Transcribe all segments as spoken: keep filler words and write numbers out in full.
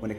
When it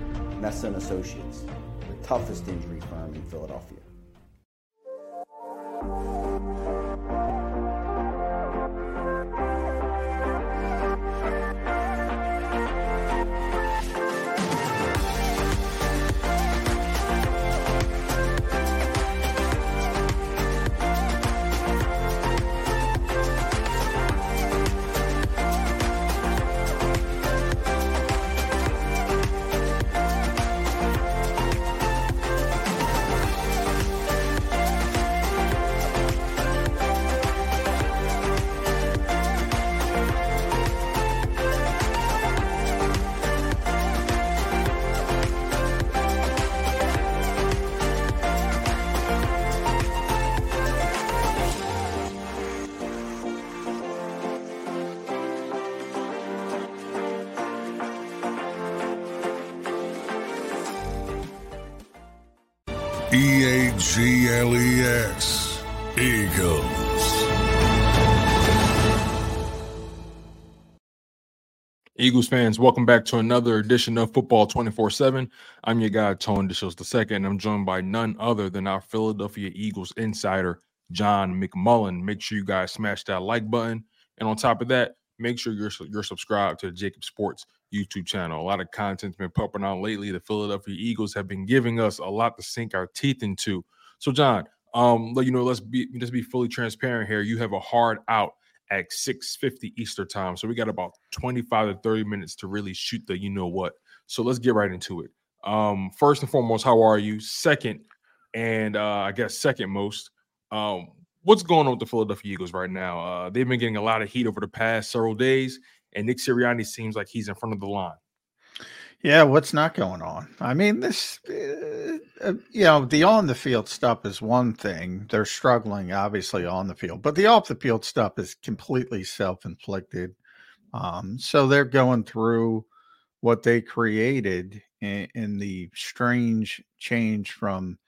Messa and Associates, the toughest injury firm in Philadelphia. E A G L E S, Eagles. Eagles fans, welcome back to another edition of Football twenty-four seven. I'm your guy, Tone DeShields the second, and I'm joined by none other than our Philadelphia Eagles insider, John McMullen. Make sure you guys smash that like button. And on top of that, make sure you're, you're subscribed to the JAKIB Sports YouTube channel. A lot of content's been popping out lately. The Philadelphia Eagles have been giving us a lot to sink our teeth into. So, John, um, let you know, let's be just be fully transparent here. You have a hard out at six fifty Eastern time, so we got about twenty-five to thirty minutes to really shoot the you know what. So let's get right into it. Um, first and foremost, how are you? Second, and uh, I guess second most, um, what's going on with the Philadelphia Eagles right now? Uh, they've been getting a lot of heat over the past several days, and Nick Sirianni seems like he's in front of the line. Yeah, what's not going on? I mean, this, uh, you know, the on-the-field stuff is one thing. They're struggling, obviously, on the field. But the off-the-field stuff is completely self-inflicted. Um, so they're going through what they created in, in the strange change from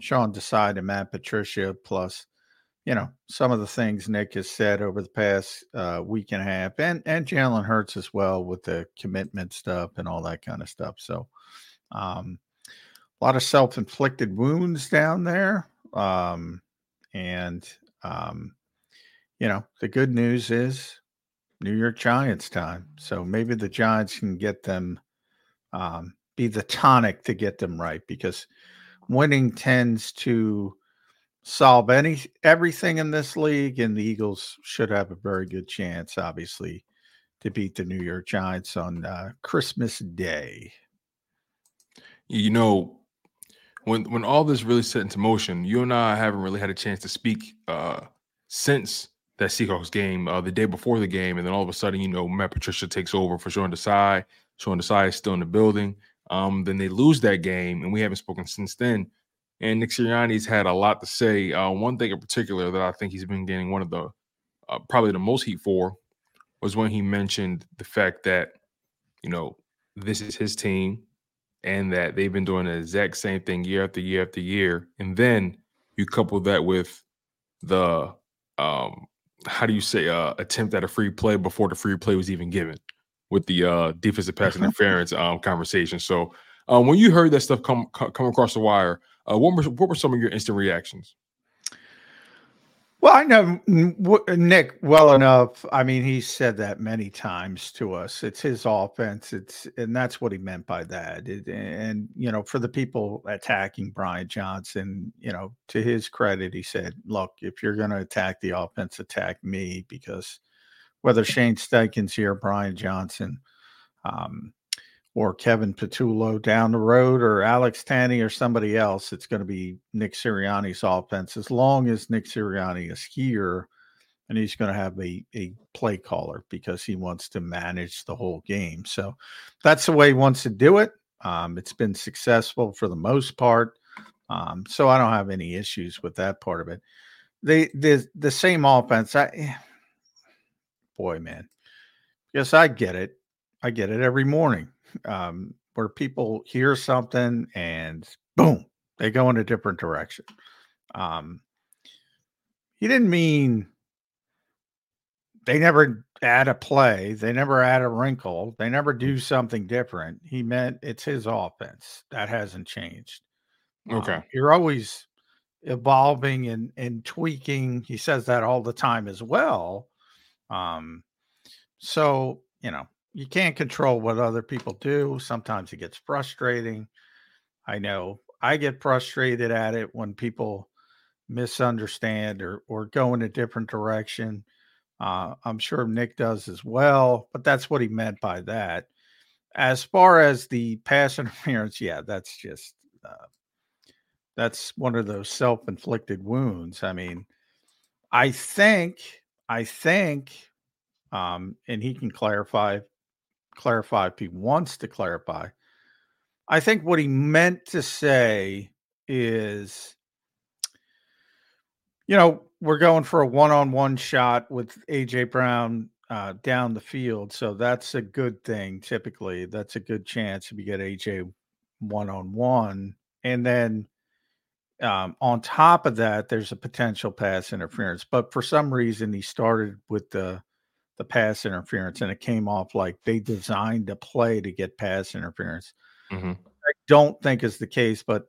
Sean Desai to Matt Patricia, plus, you know, some of the things Nick has said over the past uh, week and a half, and, and Jalen Hurts as well with the commitment stuff and all that kind of stuff. So um, a lot of self-inflicted wounds down there. Um, and, um, you know, the good news is New York Giants time. So maybe the Giants can get them, um, be the tonic to get them right, because winning tends to solve any everything in this league, and the Eagles should have a very good chance, obviously, to beat the New York Giants on uh, Christmas Day. You know, when when all this really set into motion, you and I haven't really had a chance to speak uh, since that Seahawks game, uh, the day before the game, and then all of a sudden, you know, Matt Patricia takes over for Sean Desai. Sean Desai is still in the building. Um, then they lose that game, and we haven't spoken since then. And Nick Sirianni's had a lot to say. Uh, one thing in particular that I think he's been getting one of the uh, probably the most heat for was when he mentioned the fact that, you know, this is his team and that they've been doing the exact same thing year after year after year. And then you couple that with the, um, how do you say, uh, attempt at a free play before the free play was even given with the uh, defensive pass interference um, conversation. So um, when you heard that stuff come come across the wire, Uh, what were, what were some of your instant reactions? Well, I know Nick well enough. I mean, he said that many times to us. It's his offense. It's and that's what he meant by that. It, and, you know, for the people attacking Brian Johnson, you know, to his credit, he said, look, if you're going to attack the offense, attack me, because whether Shane Steichen's here, Brian Johnson, um, or Kevin Petullo down the road, or Alex Tanny, or somebody else, it's going to be Nick Sirianni's offense. As long as Nick Sirianni is here, and he's going to have a, a play caller because he wants to manage the whole game. So that's the way he wants to do it. Um, it's been successful for the most part. Um, so I don't have any issues with that part of it. They, the, the same offense. I, boy, man, yes, I get it. I get it every morning. Um, where people hear something and boom, they go in a different direction. Um, he didn't mean they never add a play. They never add a wrinkle. They never do something different. He meant it's his offense. That hasn't changed. Okay. Um, you're always evolving and, and tweaking. He says that all the time as well. Um, so, you know, you can't control what other people do. Sometimes it gets frustrating. I know I get frustrated at it when people misunderstand or, or go in a different direction. Uh, I'm sure Nick does as well, but that's what he meant by that. As far as the pass interference, yeah, that's just, uh, that's one of those self-inflicted wounds. I mean, I think, I think, um, and he can clarify clarify if he wants to clarify. I think what he meant to say is, you know, we're going for a one-on-one shot with A J Brown uh, down the field. So that's a good thing. Typically that's a good chance if you get A J one-on-one. And then um, on top of that, there's a potential pass interference, but for some reason he started with the, the pass interference, and it came off like they designed a play to get pass interference. Mm-hmm. I don't think is the case, but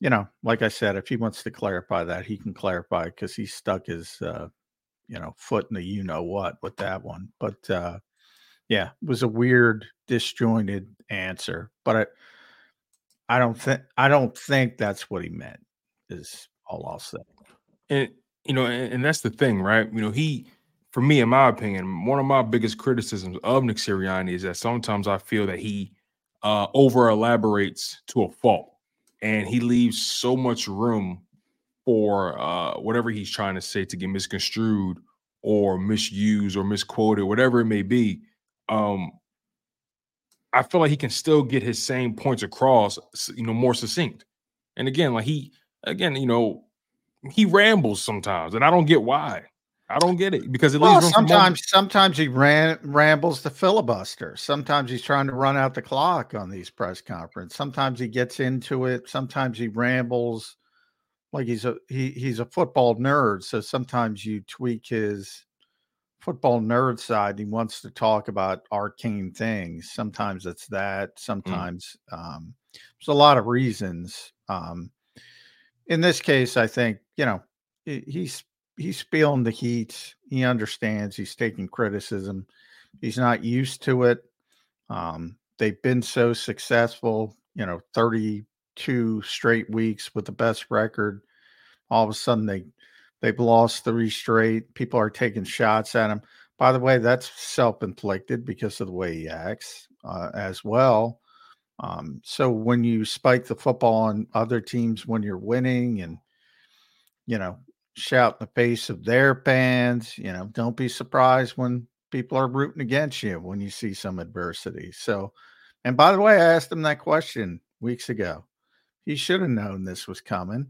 you know, like I said, if he wants to clarify that, he can clarify because he stuck his, uh, you know, foot in the, you know what, with that one. But uh, yeah, it was a weird disjointed answer, but I, I don't think, I don't think that's what he meant is all I'll say. And, you know, and, and that's the thing, right? You know, he, for me, in my opinion, one of my biggest criticisms of Nick Sirianni is that sometimes I feel that he uh, over-elaborates to a fault, and he leaves so much room for uh, whatever he's trying to say to get misconstrued or misused or misquoted, whatever it may be. Um, I feel like he can still get his same points across, you know, more succinct. And again, like he, again, you know, he rambles sometimes, and I don't get why. I don't get it because it well, leaves sometimes. Sometimes he ran, rambles the filibuster. Sometimes he's trying to run out the clock on these press conferences. Sometimes he gets into it. Sometimes he rambles like he's a he, he's a football nerd. So sometimes you tweak his football nerd side. He wants to talk about arcane things. Sometimes it's that. Sometimes mm. um, there's a lot of reasons. Um, in this case, I think you know it, he's. He's feeling the heat. He understands. He's taking criticism. He's not used to it. Um, they've been so successful, you know, thirty-two straight weeks with the best record. All of a sudden, they, they've lost three straight. People are taking shots at him. By the way, that's self-inflicted because of the way he acts uh, as well. Um, so when you spike the football on other teams when you're winning and, you know, shout in the face of their fans, you know, don't be surprised when people are rooting against you when you see some adversity. So, and by the way, I asked him that question weeks ago. He should have known this was coming.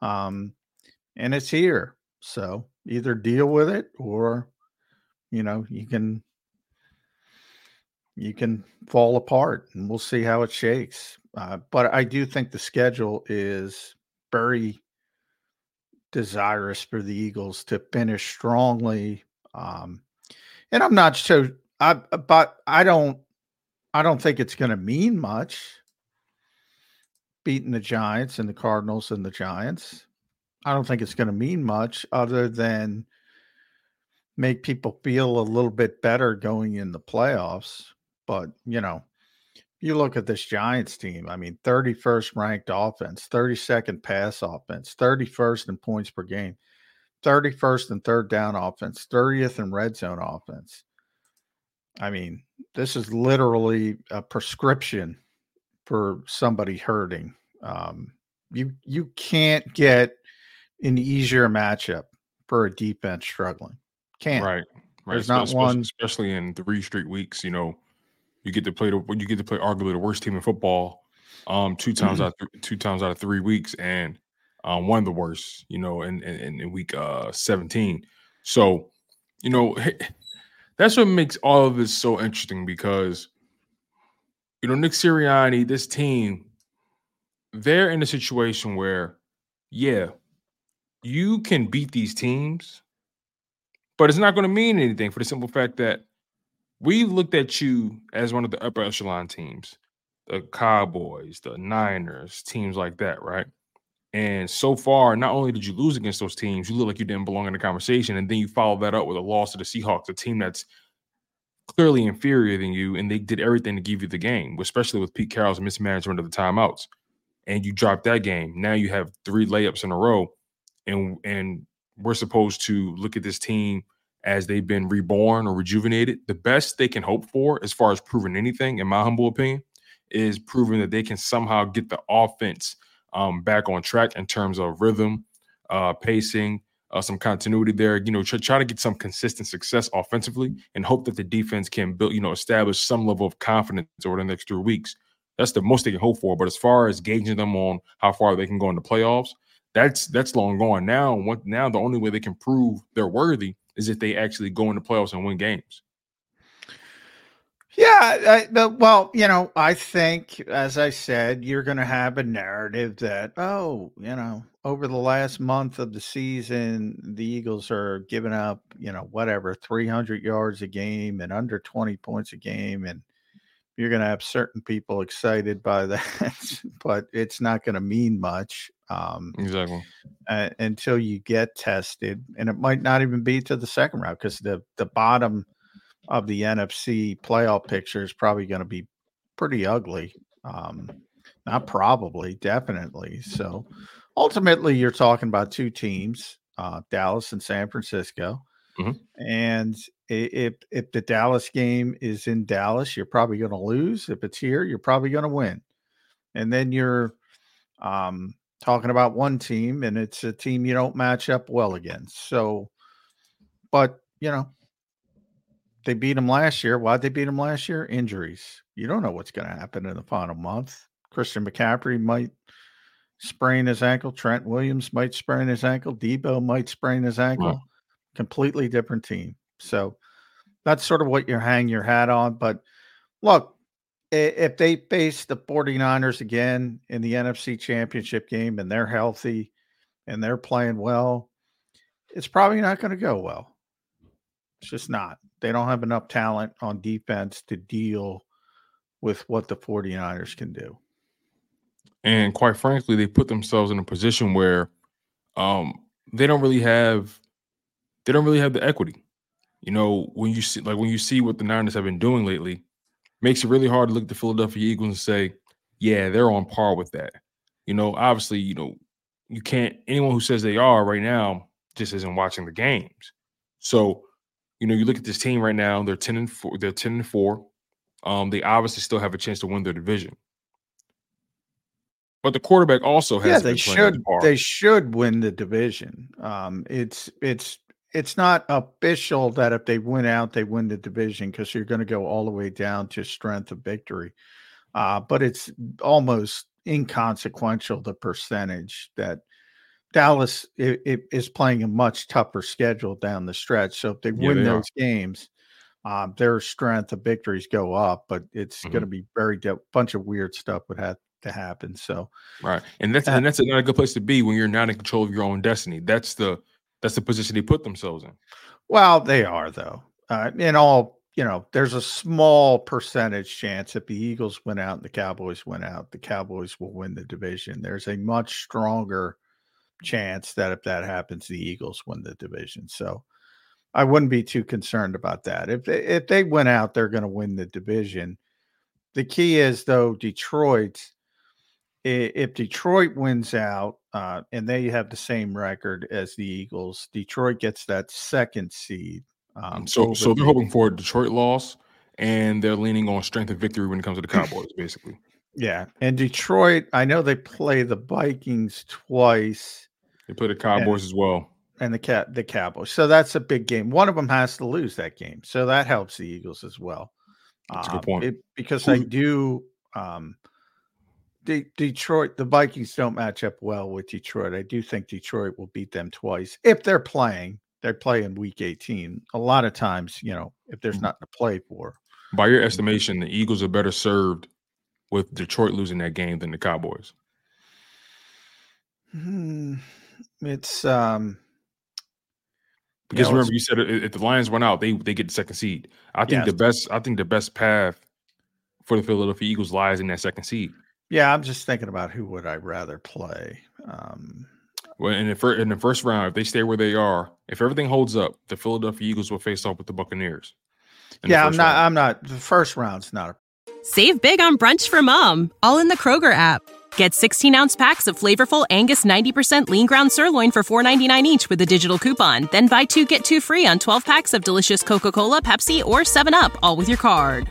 Um, and it's here. So either deal with it or, you know, you can, you can fall apart and we'll see how it shakes. Uh, but I do think the schedule is very desirous for the Eagles to finish strongly. Um, and I'm not so, I, but I don't, I don't think it's going to mean much beating the Giants and the Cardinals and the Giants. I don't think it's going to mean much other than make people feel a little bit better going in the playoffs. But, you know, you look at this Giants team, I mean, thirty-first ranked offense, thirty-second pass offense, thirty-first in points per game, thirty-first in third down offense, thirtieth in red zone offense. I mean, this is literally a prescription for somebody hurting. Um, you you can't get an easier matchup for a defense struggling. Can't. Right. Right. There's especially, not one, especially in three straight weeks. You know, you get to play the you get to play arguably the worst team in football, um, two times mm-hmm. out of th- two times out of three weeks, and um, one of the worst. You know, in in, in week uh, seventeen. So, you know. That's what makes all of this so interesting because, you know, Nick Sirianni, this team, they're in a situation where, yeah, you can beat these teams, but it's not going to mean anything for the simple fact that we looked at you as one of the upper echelon teams, the Cowboys, the Niners, teams like that, right? And so far, not only did you lose against those teams, you look like you didn't belong in the conversation, and then you followed that up with a loss to the Seahawks, a team that's clearly inferior than you, and they did everything to give you the game, especially with Pete Carroll's mismanagement of the timeouts. And you dropped that game. Now you have three layups in a row, and and we're supposed to look at this team as they've been reborn or rejuvenated. The best they can hope for, as far as proving anything, in my humble opinion, is proving that they can somehow get the offense Um, back on track in terms of rhythm, uh, pacing, uh, some continuity there. You know, try, try to get some consistent success offensively and hope that the defense can build, you know, establish some level of confidence over the next three weeks. That's the most they can hope for. But as far as gauging them on how far they can go in the playoffs, that's that's long gone. Now, what, now the only way they can prove they're worthy is if they actually go in the playoffs and win games. Yeah, I, well, you know, I think, as I said, you're going to have a narrative that, oh, you know, over the last month of the season, the Eagles are giving up, you know, whatever, three hundred yards a game and under twenty points a game. And you're going to have certain people excited by that, but it's not going to mean much um, exactly uh, until you get tested. And it might not even be to the second round because the, the bottom of the N F C playoff picture is probably going to be pretty ugly. Um, not probably, definitely. So ultimately you're talking about two teams, uh, Dallas and San Francisco. Mm-hmm. And if, if the Dallas game is in Dallas, you're probably going to lose. If it's here, you're probably going to win. And then you're um, talking about one team and it's a team you don't match up well against. So, but you know, they beat them last year. Why'd they beat them last year? Injuries. You don't know what's going to happen in the final month. Christian McCaffrey might sprain his ankle. Trent Williams might sprain his ankle. Debo might sprain his ankle. Wow. Completely different team. So that's sort of what you hang your hat on. But look, if they face the 49ers again in the N F C Championship game and they're healthy and they're playing well, it's probably not going to go well. It's just not. They don't have enough talent on defense to deal with what the 49ers can do. And quite frankly, they put themselves in a position where um, they don't really have they don't really have the equity. You know, when you see like when you see what the Niners have been doing lately, it makes it really hard to look at the Philadelphia Eagles and say, yeah, they're on par with that. You know, obviously, you know, you can't anyone who says they are right now just isn't watching the games. So you know, you look at this team right now, they're ten and four. They're ten and four. Um, they obviously still have a chance to win their division. But the quarterback also has yeah, they should they should win the division. Um, it's it's it's not official that if they win out, they win the division because you're going to go all the way down to strength of victory. Uh, but it's almost inconsequential the percentage that Dallas it, it is playing a much tougher schedule down the stretch. So if they yeah, win they those are. games, um, their strength of victories go up, but it's mm-hmm. going to be very de- bunch of weird stuff would have to happen. So, right. And that's, uh, and that's another good place to be when you're not in control of your own destiny. That's the, that's the position they put themselves in. Well, they are though. Uh, in all, you know, there's a small percentage chance if the Eagles went out and the Cowboys went out, the Cowboys will win the division. There's a much stronger chance that if that happens, the Eagles win the division. So I wouldn't be too concerned about that. If they, if they win out, they're going to win the division. The key is, though, Detroit's, if Detroit wins out uh, and they have the same record as the Eagles, Detroit gets that second seed. Um, so so they're hoping for a Detroit loss, and they're leaning on strength of victory when it comes to the Cowboys, basically. Yeah, and Detroit, I know they play the Vikings twice. They play the Cowboys and, as well. And the cat the Cowboys. So that's a big game. One of them has to lose that game. So that helps the Eagles as well. That's um, a good point. It, because they do um, – De- Detroit, the Vikings don't match up well with Detroit. I do think Detroit will beat them twice. If they're playing, they're playing week eighteen. A lot of times, you know, if there's nothing to play for. By your estimation, the Eagles are better served with Detroit losing that game than the Cowboys. Hmm. It's um, because you know, remember you said if the Lions run out, they they get the second seed. I think yeah. the best. I think the best path for the Philadelphia Eagles lies in that second seed. Yeah, I'm just thinking about who would I rather play. Um, well, in the, fir- in the first round, if they stay where they are, if everything holds up, the Philadelphia Eagles will face off with the Buccaneers. Yeah, I'm not. Round. I'm not. The first round's not. A- Save big on brunch for mom, all in the Kroger app. Get sixteen ounce packs of flavorful Angus ninety percent lean ground sirloin for four ninety-nine each with a digital coupon. Then buy two get two free on twelve packs of delicious Coca-Cola, Pepsi, or seven up, all with your card.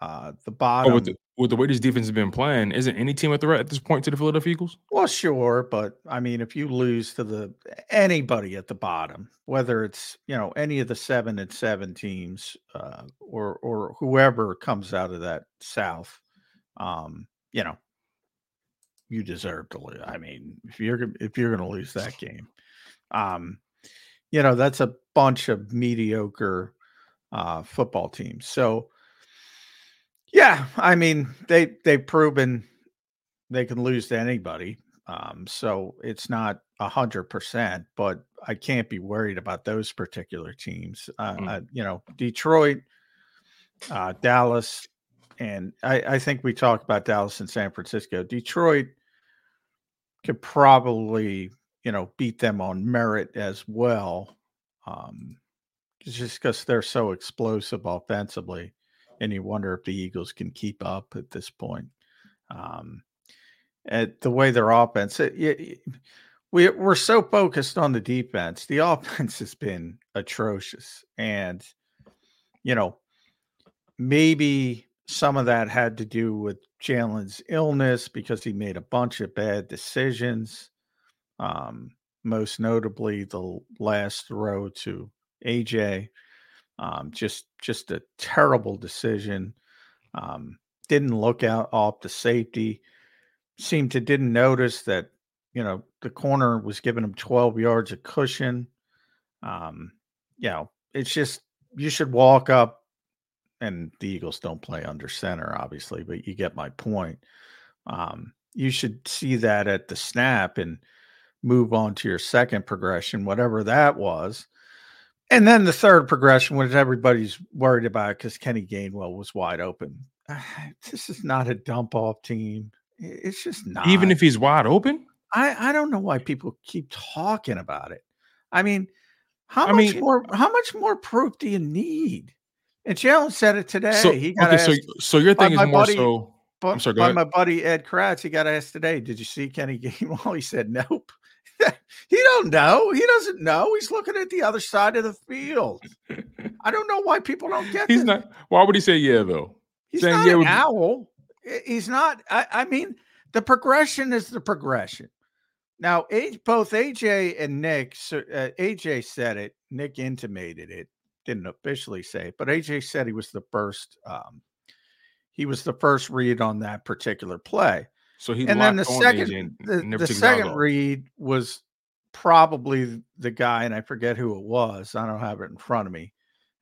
uh, the bottom. Oh, with, the, with the way this defense has been playing, isn't any team a threat at this point to the Philadelphia Eagles? Well, sure, but I mean, if you lose to the anybody at the bottom, whether it's you know any of the seven and seven teams uh, or or whoever comes out of that South, um, you know, you deserve to lose. I mean, if you're if you're going to lose that game, um, you know, that's a bunch of mediocre uh, football teams. So. Yeah, I mean, they, they've proven they can lose to anybody, um, so it's not one hundred percent, but I can't be worried about those particular teams. Uh, mm-hmm. uh, you know, Detroit, uh, Dallas, and I, I think we talked about Dallas and San Francisco. Detroit could probably, you know, beat them on merit as well, um, just because they're so explosive offensively. And you wonder if the Eagles can keep up at this point. Um, at the way their offense, it, it, we, we're so focused on the defense. The offense has been atrocious. And, you know, maybe some of that had to do with Jalen's illness because he made a bunch of bad decisions, um, most notably the last throw to A J. Um, just, just a terrible decision. Um, didn't look out off the safety. Seemed to didn't notice that, you know, the corner was giving him twelve yards of cushion. Um, you know, it's just, you should walk up, and the Eagles don't play under center, obviously, but you get my point. Um, you should see that at the snap and move on to your second progression, whatever that was. And then the third progression, which everybody's worried about because Kenny Gainwell was wide open. This is not a dump-off team. It's just not. Even if he's wide open? I, I don't know why people keep talking about it. I mean, how I much mean, more How much more proof do you need? And Jalen said it today. So, he got okay, asked, so, so your thing is more buddy, so – I'm sorry, go ahead. By my buddy Ed Kratz, he got asked today, did you see Kenny Gainwell? He said, nope. He don't know. He doesn't know. He's looking at the other side of the field. I don't know why people don't get He's it. Not. Why would he say yeah, though? He's Saying not yeah an would... owl. He's not. I, I mean, the progression is the progression. Now, both A J and Nick, uh, A J said it. Nick intimated it. Didn't officially say it, but A J said he was the first. Um, he was the first read on that particular play. So he and then the second, and the, the second read was probably the guy, and I forget who it was. I don't have it in front of me.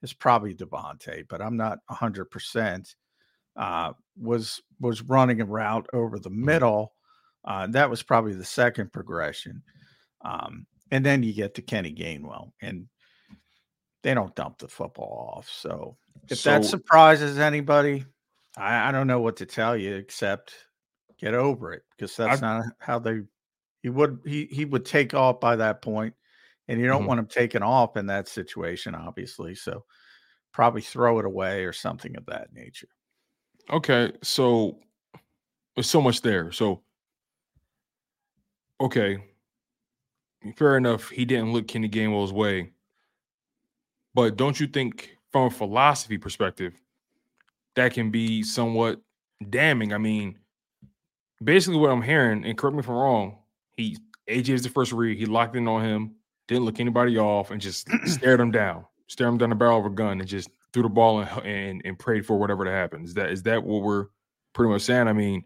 It's probably Devontae, but I'm not one hundred percent. Uh, was was running a route over the middle, Uh, that was probably the second progression. Um, and then you get to Kenny Gainwell, and they don't dump the football off. So if so, that surprises anybody, I, I don't know what to tell you except get over it, because that's I've, not how they he would he he would take off by that point, and you don't mm-hmm. want him taking off in that situation, obviously. So probably throw it away or something of that nature. Okay, so there's so much there. So okay, fair enough. He didn't look Kenny Gainwell's way. But don't you think from a philosophy perspective, that can be somewhat damning? I mean, basically what I'm hearing, and correct me if I'm wrong, he A J is the first read. He locked in on him, didn't look anybody off, and just stared him down, stared him down the barrel of a gun, and just threw the ball and, and and prayed for whatever to happen. Is that is that what we're pretty much saying? I mean,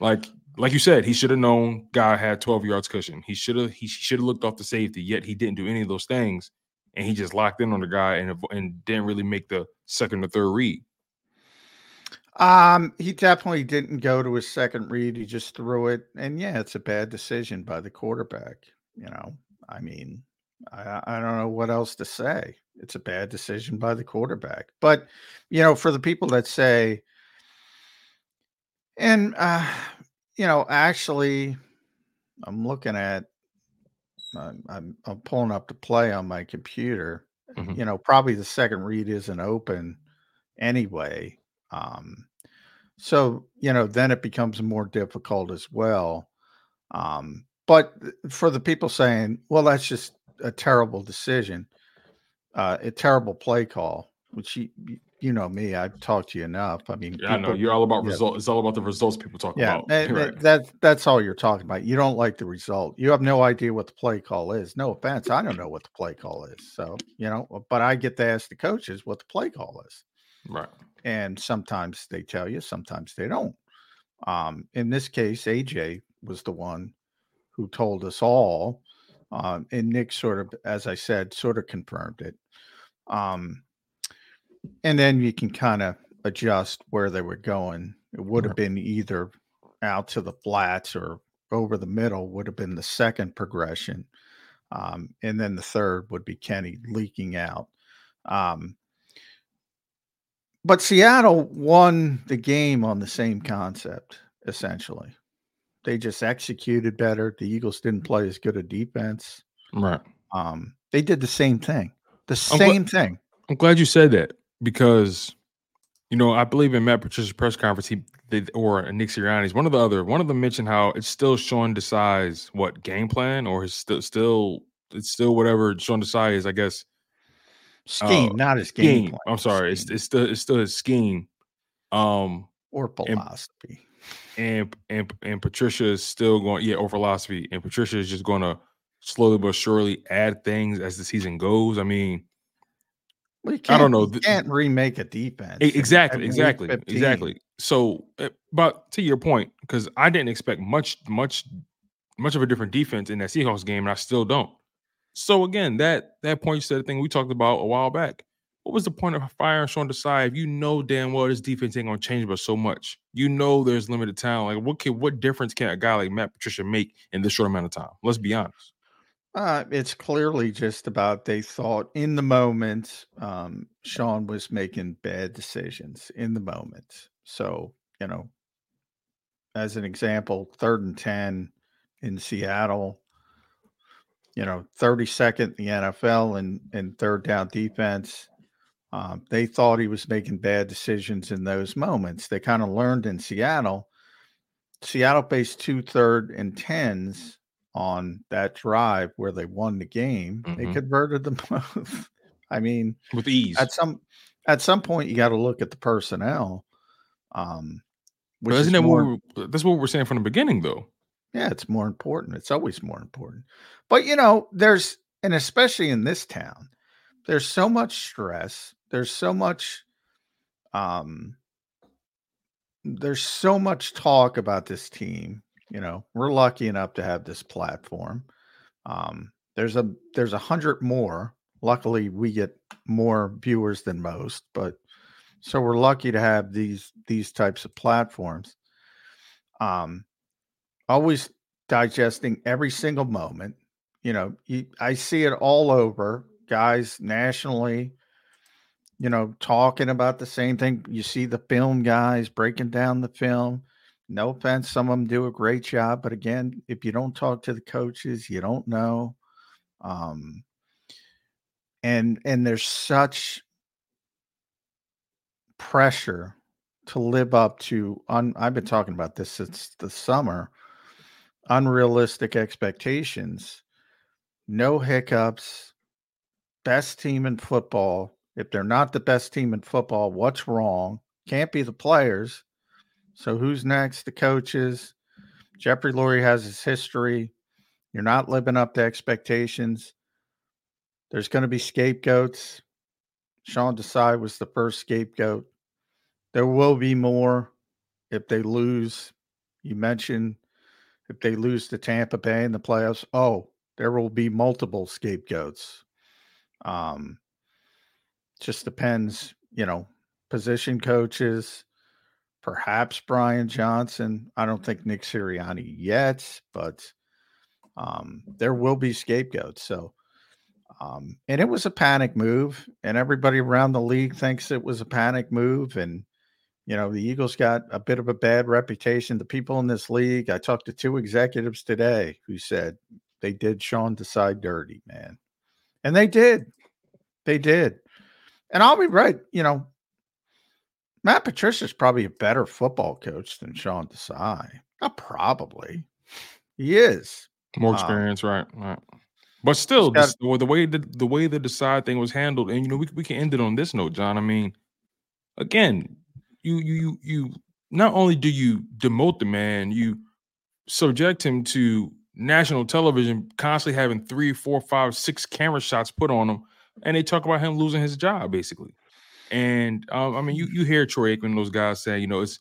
like like you said, he should have known guy had twelve yards cushion. He should have he should have looked off the safety, yet he didn't do any of those things. And he just locked in on the guy and and didn't really make the second or third read. Um, he definitely didn't go to his second read. He just threw it. And, yeah, it's a bad decision by the quarterback. You know, I mean, I, I don't know what else to say. It's a bad decision by the quarterback. But, you know, for the people that say, and, uh, you know, actually I'm looking at, I'm, I'm pulling up the play on my computer. Mm-hmm. You know, probably the second read isn't open anyway. Um, so, you know, then it becomes more difficult as well. Um, but for the people saying, well, that's just a terrible decision, uh, a terrible play call, which you, you know me, I've talked to you enough. I mean, yeah, people, I know you're all about yeah. results. It's all about the results people talk yeah, about. That, right. that, that's all you're talking about. You don't like the result. You have no idea what the play call is. No offense. I don't know what the play call is. So, you know, but I get to ask the coaches what the play call is. Right. And sometimes they tell you, sometimes they don't. Um, in this case, A J was the one who told us all. Um, and Nick sort of, as I said, sort of confirmed it. Um, and then you can kind of adjust where they were going. It would have been either out to the flats or over the middle would have been the second progression. Um, and then the third would be Kenny leaking out. Um, But Seattle won the game on the same concept, essentially. They just executed better. The Eagles didn't play as good a defense. Right. Um, they did the same thing. The same I'm gl- thing. I'm glad you said that because, you know, I believe in Matt Patricia's press conference, he they, or Nick Sirianni's, one of the other, one of them mentioned how it's still Sean Desai's, what, game plan? Or his st- still, it's still whatever Sean Desai is, I guess. Scheme, uh, not his game. Plan. I'm sorry, it's, it's still it's still his scheme, um, or philosophy, and, and and and Patricia is still going, yeah, or philosophy, and Patricia is just going to slowly but surely add things as the season goes. I mean, well, I don't know. You can't remake a defense exactly, exactly, exactly. So, but to your point, because I didn't expect much, much, much of a different defense in that Seahawks game, and I still don't. So, again, that that point you said, thing we talked about a while back. What was the point of firing Sean Desai if you know damn well this defense ain't going to change but so much? You know there's limited talent. Like, what can, what difference can a guy like Matt Patricia make in this short amount of time? Let's be honest. Uh, it's clearly just about they thought in the moment um, Sean was making bad decisions in the moment. So, you know, as an example, third and ten in Seattle – you know, thirty-second in the N F L and, and third down defense. Um, they thought he was making bad decisions in those moments. They kind of learned in Seattle. Seattle based two third and tens on that drive where they won the game. Mm-hmm. They converted them both. I mean, with ease. At some at some point, you got to look at the personnel. Um, which isn't is that more, what we were, that's what we're saying from the beginning, though. Yeah, it's more important. It's always more important. But, you know, there's, and especially in this town, there's so much stress. There's so much, um, there's so much talk about this team. You know, we're lucky enough to have this platform. Um, there's a, there's a hundred more. Luckily, we get more viewers than most, but so we're lucky to have these, these types of platforms. Um, always digesting every single moment. You know, you, I see it all over, guys nationally, you know, talking about the same thing. You see the film guys breaking down the film. No offense, some of them do a great job. But again, if you don't talk to the coaches, you don't know. Um, and and there's such pressure to live up to, un, I've been talking about this since the summer, unrealistic expectations, no hiccups, best team in football. If they're not the best team in football, what's wrong? Can't be the players. So who's next? The coaches. Jeffrey Lurie has his history. You're not living up to expectations. There's going to be scapegoats. Sean Desai was the first scapegoat. There will be more if they lose. You mentioned if they lose to Tampa Bay in the playoffs. Oh, there will be multiple scapegoats. Um, just depends, you know, position coaches. Perhaps Brian Johnson. I don't think Nick Sirianni yet, but um, there will be scapegoats. So, um, and it was a panic move, and everybody around the league thinks it was a panic move. And, you know, the Eagles got a bit of a bad reputation. The people in this league, I talked to two executives today who said they did Sean Desai dirty, man. And they did. They did. And I'll be right, you know, Matt Patricia is probably a better football coach than Sean Desai. Not probably. He is. More experience, um, right, right. But still, gotta, this, the, the way the, the way the Desai thing was handled, and, you know, we, we can end it on this note, John. I mean, again, you you you not only do you demote the man, you subject him to national television constantly having three, four, five, six camera shots put on him, and they talk about him losing his job, basically. And, um, I mean, you you hear Troy Aikman, those guys say, you know, it's,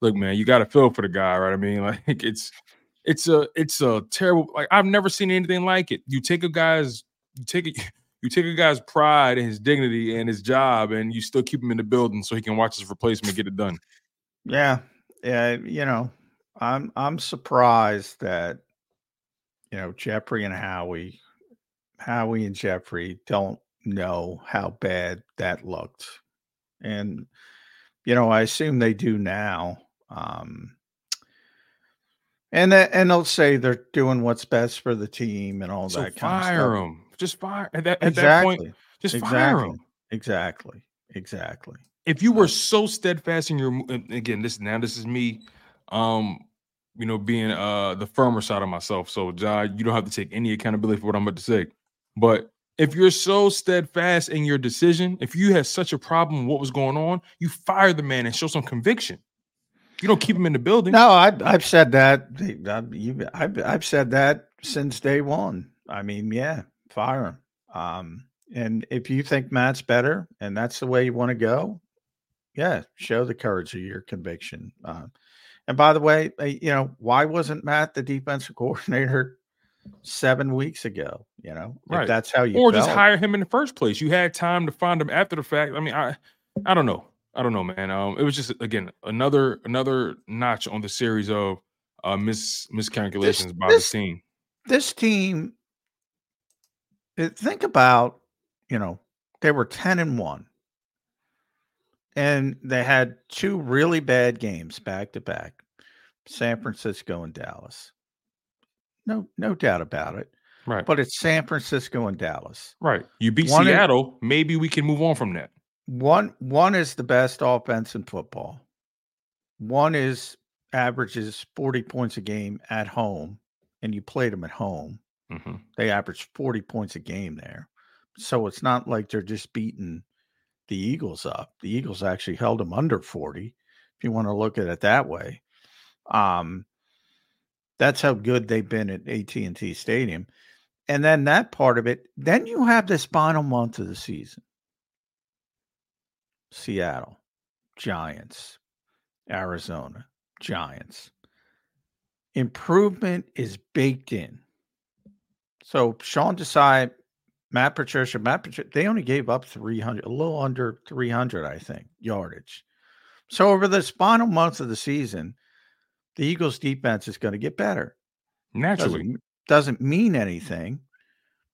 look, man, you got to feel for the guy, right? I mean, like, it's it's a it's a terrible, like, I've never seen anything like it. You take a guy's, you take a, you take a guy's pride and his dignity and his job, and you still keep him in the building so he can watch his replacement get it done. Yeah, yeah, you know, I'm I'm surprised that, you know, Jeffrey and Howie, Howie and Jeffrey don't know how bad that looked. And, you know, I assume they do now. Um, and th- and they'll say they're doing what's best for the team and all so that kind of stuff. Fire them. Just fire. At that, at exactly. that point, just exactly. fire them. Exactly. Exactly. If you were so steadfast in your, again, this now this is me, um, you know, being uh the firmer side of myself. So, John, you don't have to take any accountability for what I'm about to say. But if you're so steadfast in your decision, if you had such a problem with what was going on, you fire the man and show some conviction. You don't keep him in the building. No, I, I've said that. I've, I've said that since day one. I mean, yeah, fire him. Um, and if you think Matt's better and that's the way you want to go, yeah, show the courage of your conviction. Uh, and by the way, you know, why wasn't Matt the defensive coordinator seven weeks ago, you know, right? If that's how you or felt. Just hire him in the first place. You had time to find him after the fact. I mean, I, I don't know, I don't know, man. Um, it was just again another another notch on the series of uh, mis miscalculations this, by this, the team. This team, think about, you know, they were ten and one, and they had two really bad games back to back: San Francisco and Dallas. No, no doubt about it. Right. But it's San Francisco and Dallas. Right. You beat one Seattle, is, maybe we can move on from that. One one is the best offense in football. One is averages forty points a game at home, and you played them at home. Mm-hmm. They average forty points a game there. So it's not like they're just beating the Eagles up. The Eagles actually held them under forty, if you want to look at it that way. Um That's how good they've been at A T and T Stadium. And then that part of it, then you have this final month of the season. Seattle, Giants, Arizona, Giants. Improvement is baked in. So Sean Desai, Matt Patricia, Matt Patricia, they only gave up three hundred, a little under three hundred, I think, yardage. So over this final month of the season, the Eagles defense is going to get better. Naturally. Doesn't, doesn't mean anything.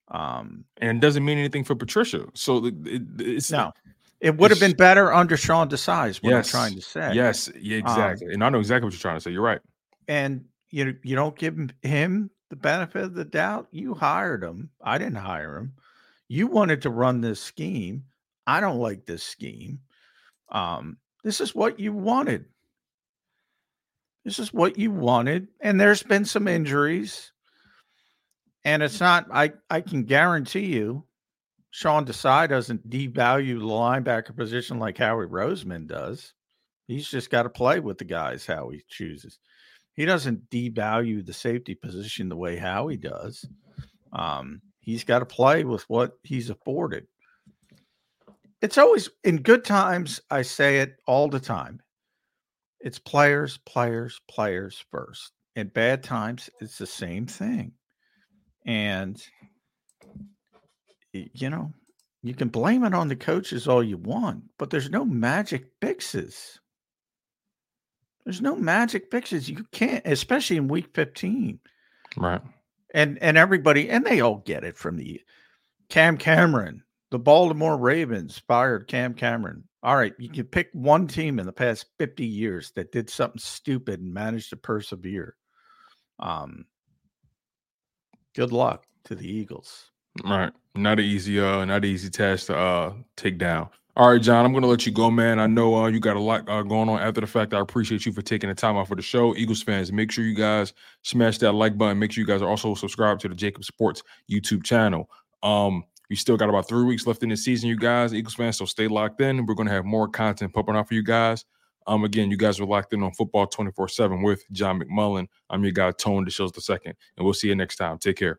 Um, and doesn't mean anything for Patricia. So it, it, it's no. It would have been better under Sean Desai is what yes, I'm trying to say. Yes, exactly. Um, and I know exactly what you're trying to say. You're right. And you you don't give him the benefit of the doubt. You hired him. I didn't hire him. You wanted to run this scheme. I don't like this scheme. Um, this is what you wanted. This is what you wanted. And there's been some injuries. And it's not, I, I can guarantee you, Sean Desai doesn't devalue the linebacker position like Howie Roseman does. He's just got to play with the guys how he chooses. He doesn't devalue the safety position the way Howie does. Um, he's got to play with what he's afforded. It's always, in good times, I say it all the time. It's players, players, players first. In bad times, it's the same thing. And you know, you can blame it on the coaches all you want, but there's no magic fixes. There's no magic fixes. You can't, especially in week fifteen. Right. And and everybody, and they all get it from the Cam Cameron. The Baltimore Ravens fired Cam Cameron. All right, you can pick one team in the past fifty years that did something stupid and managed to persevere. Um, good luck to the Eagles. Right. Not an easy, uh, not an easy task to uh, take down. All right, John, I'm going to let you go, man. I know uh, you got a lot uh, going on after the fact. I appreciate you for taking the time out for the show. Eagles fans, make sure you guys smash that like button. Make sure you guys are also subscribed to the JAKIB Sports YouTube channel. Um, we still got about three weeks left in the season, you guys, Eagles fans, so stay locked in. We're going to have more content popping out for you guys. Um, again, you guys are locked in on Football twenty-four seven with John McMullen. I'm your guy, Tone DeShields the Second, and we'll see you next time. Take care.